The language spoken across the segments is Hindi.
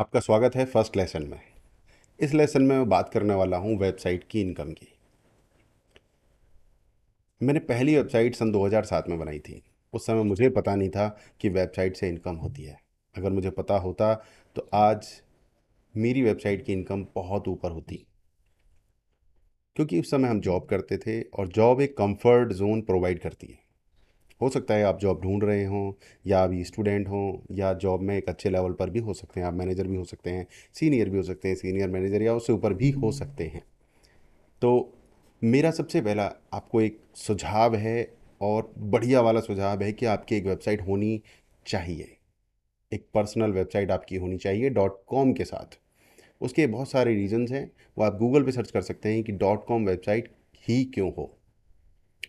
आपका स्वागत है फर्स्ट लेसन में। इस लेसन में मैं बात करने वाला हूं वेबसाइट की इनकम की। मैंने पहली वेबसाइट सन 2007 में बनाई थी। उस समय मुझे पता नहीं था कि वेबसाइट से इनकम होती है। अगर मुझे पता होता तो आज मेरी वेबसाइट की इनकम बहुत ऊपर होती, क्योंकि उस समय हम जॉब करते थे और जॉब एक कंफर्ट जोन प्रोवाइड करती है। हो सकता है आप जॉब ढूंढ रहे हों या आप स्टूडेंट हों या जॉब में एक अच्छे लेवल पर भी हो सकते हैं। आप मैनेजर भी हो सकते हैं, सीनियर भी हो सकते हैं, सीनियर मैनेजर या उससे ऊपर भी हो सकते हैं। तो मेरा सबसे पहला आपको एक सुझाव है और बढ़िया वाला सुझाव है कि आपकी एक वेबसाइट होनी चाहिए। एक पर्सनल वेबसाइट आपकी होनी चाहिए .com के साथ। उसके बहुत सारे रीजंस हैं, वो आप गूगल पर सर्च कर सकते हैं कि .com वेबसाइट ही क्यों हो।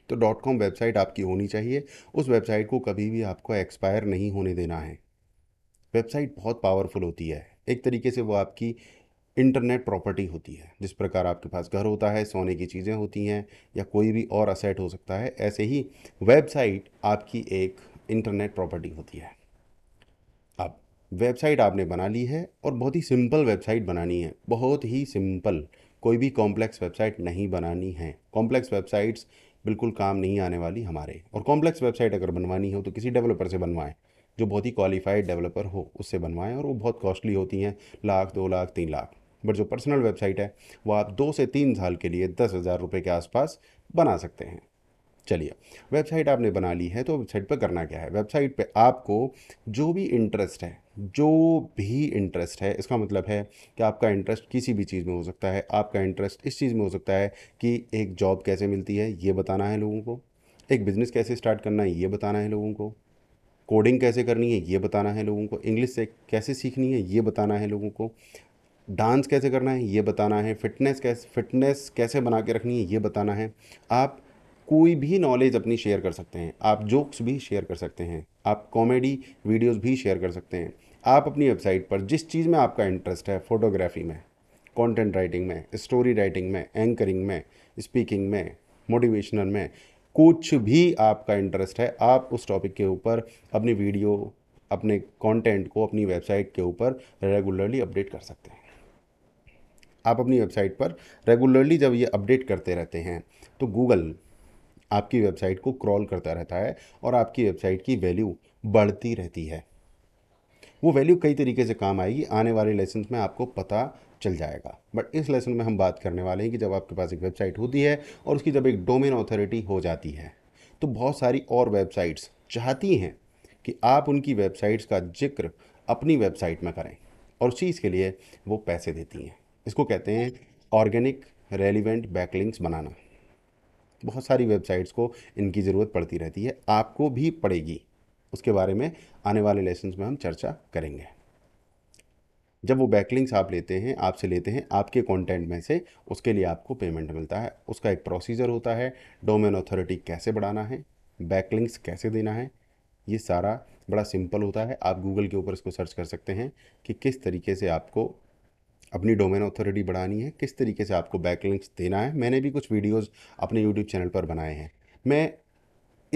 तो .com वेबसाइट आपकी होनी चाहिए। उस वेबसाइट को कभी भी आपको एक्सपायर नहीं होने देना है। वेबसाइट बहुत पावरफुल होती है। एक तरीके से वो आपकी इंटरनेट प्रॉपर्टी होती है। जिस प्रकार आपके पास घर होता है, सोने की चीज़ें होती हैं या कोई भी और असेट हो सकता है, ऐसे ही वेबसाइट आपकी एक इंटरनेट प्रॉपर्टी होती है। अब वेबसाइट आपने बना ली है और बहुत ही सिंपल वेबसाइट बनानी है, बहुत ही सिंपल। कोई भी कॉम्प्लेक्स वेबसाइट नहीं बनानी है। कॉम्प्लेक्स वेबसाइट्स बिल्कुल काम नहीं आने वाली हमारे। और कॉम्प्लेक्स वेबसाइट अगर बनवानी हो तो किसी डेवलपर से बनवाएं जो बहुत ही क्वालिफाइड डेवलपर हो, उससे बनवाएं। और वो बहुत कॉस्टली होती हैं, 1 लाख 2 लाख 3 लाख। बट जो पर्सनल वेबसाइट है वो आप 2 से 3 साल के लिए 10,000 रुपये के आसपास बना सकते हैं। चलिए, वेबसाइट आपने बना ली है तो वेबसाइट पर करना क्या है। वेबसाइट पर आपको जो भी इंटरेस्ट है, इसका मतलब है कि आपका इंटरेस्ट किसी भी चीज़ में हो सकता है। आपका इंटरेस्ट इस चीज़ में हो सकता है कि एक जॉब कैसे मिलती है, ये बताना है लोगों को। एक बिज़नेस कैसे स्टार्ट करना है, ये बताना है लोगों को। कोडिंग कैसे करनी है, ये बताना है लोगों को। इंग्लिश से कैसे सीखनी है, ये बताना है लोगों को। डांस कैसे करना है, ये बताना है। फिटनेस कैसे बना के रखनी है, ये बताना है। आप कोई भी नॉलेज अपनी शेयर कर सकते हैं। आप जोक्स भी शेयर कर सकते हैं, आप कॉमेडी वीडियोस भी शेयर कर सकते हैं। आप अपनी वेबसाइट पर जिस चीज़ में आपका इंटरेस्ट है, फोटोग्राफी में, कंटेंट राइटिंग में, स्टोरी राइटिंग में, एंकरिंग में, स्पीकिंग में, मोटिवेशनल में, कुछ भी आपका इंटरेस्ट है, आप उस टॉपिक के ऊपर अपनी वीडियो, अपने कंटेंट को अपनी वेबसाइट के ऊपर रेगुलरली अपडेट कर सकते हैं। आप अपनी वेबसाइट पर रेगुलरली जब ये अपडेट करते रहते हैं तो गूगल आपकी वेबसाइट को क्रॉल करता रहता है और आपकी वेबसाइट की वैल्यू बढ़ती रहती है। वो वैल्यू कई तरीके से काम आएगी, आने वाले लेसन में आपको पता चल जाएगा। बट इस लेसन में हम बात करने वाले हैं कि जब आपके पास एक वेबसाइट होती है और उसकी जब एक डोमेन अथॉरिटी हो जाती है तो बहुत सारी और वेबसाइट्स चाहती हैं कि आप उनकी वेबसाइट्स का जिक्र अपनी वेबसाइट में करें और उस चीज़ के लिए वो पैसे देती हैं। इसको कहते हैं ऑर्गेनिक रेलिवेंट बैकलिंक्स बनाना। बहुत सारी वेबसाइट्स को इनकी ज़रूरत पड़ती रहती है, आपको भी पड़ेगी। उसके बारे में आने वाले लेसन्स में हम चर्चा करेंगे। जब वो बैकलिंक्स आप लेते हैं, आपसे लेते हैं आपके कंटेंट में से, उसके लिए आपको पेमेंट मिलता है। उसका एक प्रोसीजर होता है। डोमेन अथॉरिटी कैसे बढ़ाना है, बैकलिंक्स कैसे देना है, ये सारा बड़ा सिंपल होता है। आप गूगल के ऊपर इसको सर्च कर सकते हैं कि किस तरीके से आपको अपनी डोमेन अथॉरिटी बढ़ानी है, किस तरीके से आपको बैकलिंक्स देना है। मैंने भी कुछ वीडियोस अपने YouTube चैनल पर बनाए हैं। मैं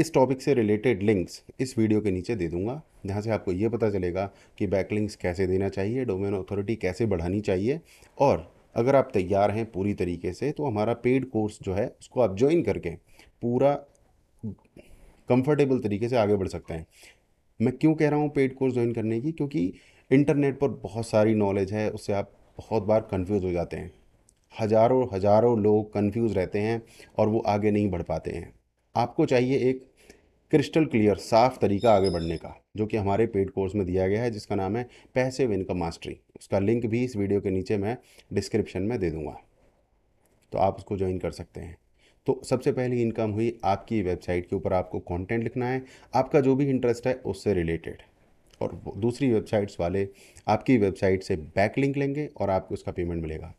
इस टॉपिक से रिलेटेड लिंक्स इस वीडियो के नीचे दे दूंगा, जहां से आपको ये पता चलेगा कि बैकलिंक्स कैसे देना चाहिए, डोमेन अथॉरिटी कैसे बढ़ानी चाहिए। और अगर आप तैयार हैं पूरी तरीके से तो हमारा पेड कोर्स जो है उसको आप ज्वाइन करके पूरा कम्फर्टेबल तरीके से आगे बढ़ सकते हैं। मैं क्यों कह रहा हूँ पेड कोर्स ज्वाइन करने की, क्योंकि इंटरनेट पर बहुत सारी नॉलेज है, उससे आप बहुत बार कंफ्यूज हो जाते हैं। हजारों लोग कंफ्यूज रहते हैं और वो आगे नहीं बढ़ पाते हैं। आपको चाहिए एक क्रिस्टल क्लियर साफ तरीका आगे बढ़ने का, जो कि हमारे पेड कोर्स में दिया गया है, जिसका नाम है पैसिव इनकम मास्टरी। उसका लिंक भी इस वीडियो के नीचे मैं डिस्क्रिप्शन में दे दूंगा, तो आप उसको ज्वाइन कर सकते हैं। तो सबसे पहली इनकम हुई आपकी वेबसाइट के ऊपर आपको कॉन्टेंट लिखना है, आपका जो भी इंटरेस्ट है उससे रिलेटेड। और दूसरी वेबसाइट्स वाले आपकी वेबसाइट से बैकलिंक लेंगे और आपको उसका पेमेंट मिलेगा।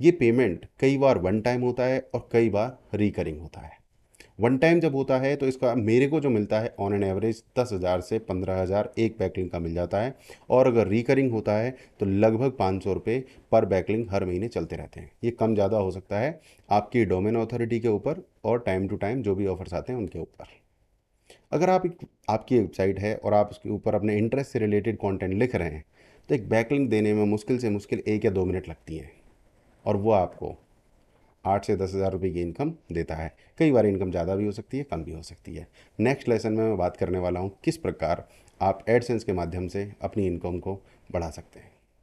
ये पेमेंट कई बार वन टाइम होता है और कई बार रिकरिंग होता है। वन टाइम जब होता है तो इसका मेरे को जो मिलता है ऑन एन एवरेज 10,000 से 15,000 एक बैकलिंक का मिल जाता है। और अगर रिकरिंग होता है तो लगभग 500 रुपये पर बैकलिंक हर महीने चलते रहते हैं। ये कम ज़्यादा हो सकता है आपकी डोमेन अथॉरिटी के ऊपर और टाइम टू टाइम जो भी ऑफर्स आते हैं उनके ऊपर। अगर आपकी वेबसाइट है और आप उसके ऊपर अपने इंटरेस्ट से रिलेटेड कंटेंट लिख रहे हैं तो एक बैकलिंक देने में मुश्किल से मुश्किल 1 या 2 मिनट लगती हैं और वो आपको 8 से 10 हज़ार रुपये की इनकम देता है। कई बार इनकम ज़्यादा भी हो सकती है, कम भी हो सकती है। नेक्स्ट लेसन में मैं बात करने वाला हूँ किस प्रकार आप एडसेंस के माध्यम से अपनी इनकम को बढ़ा सकते हैं।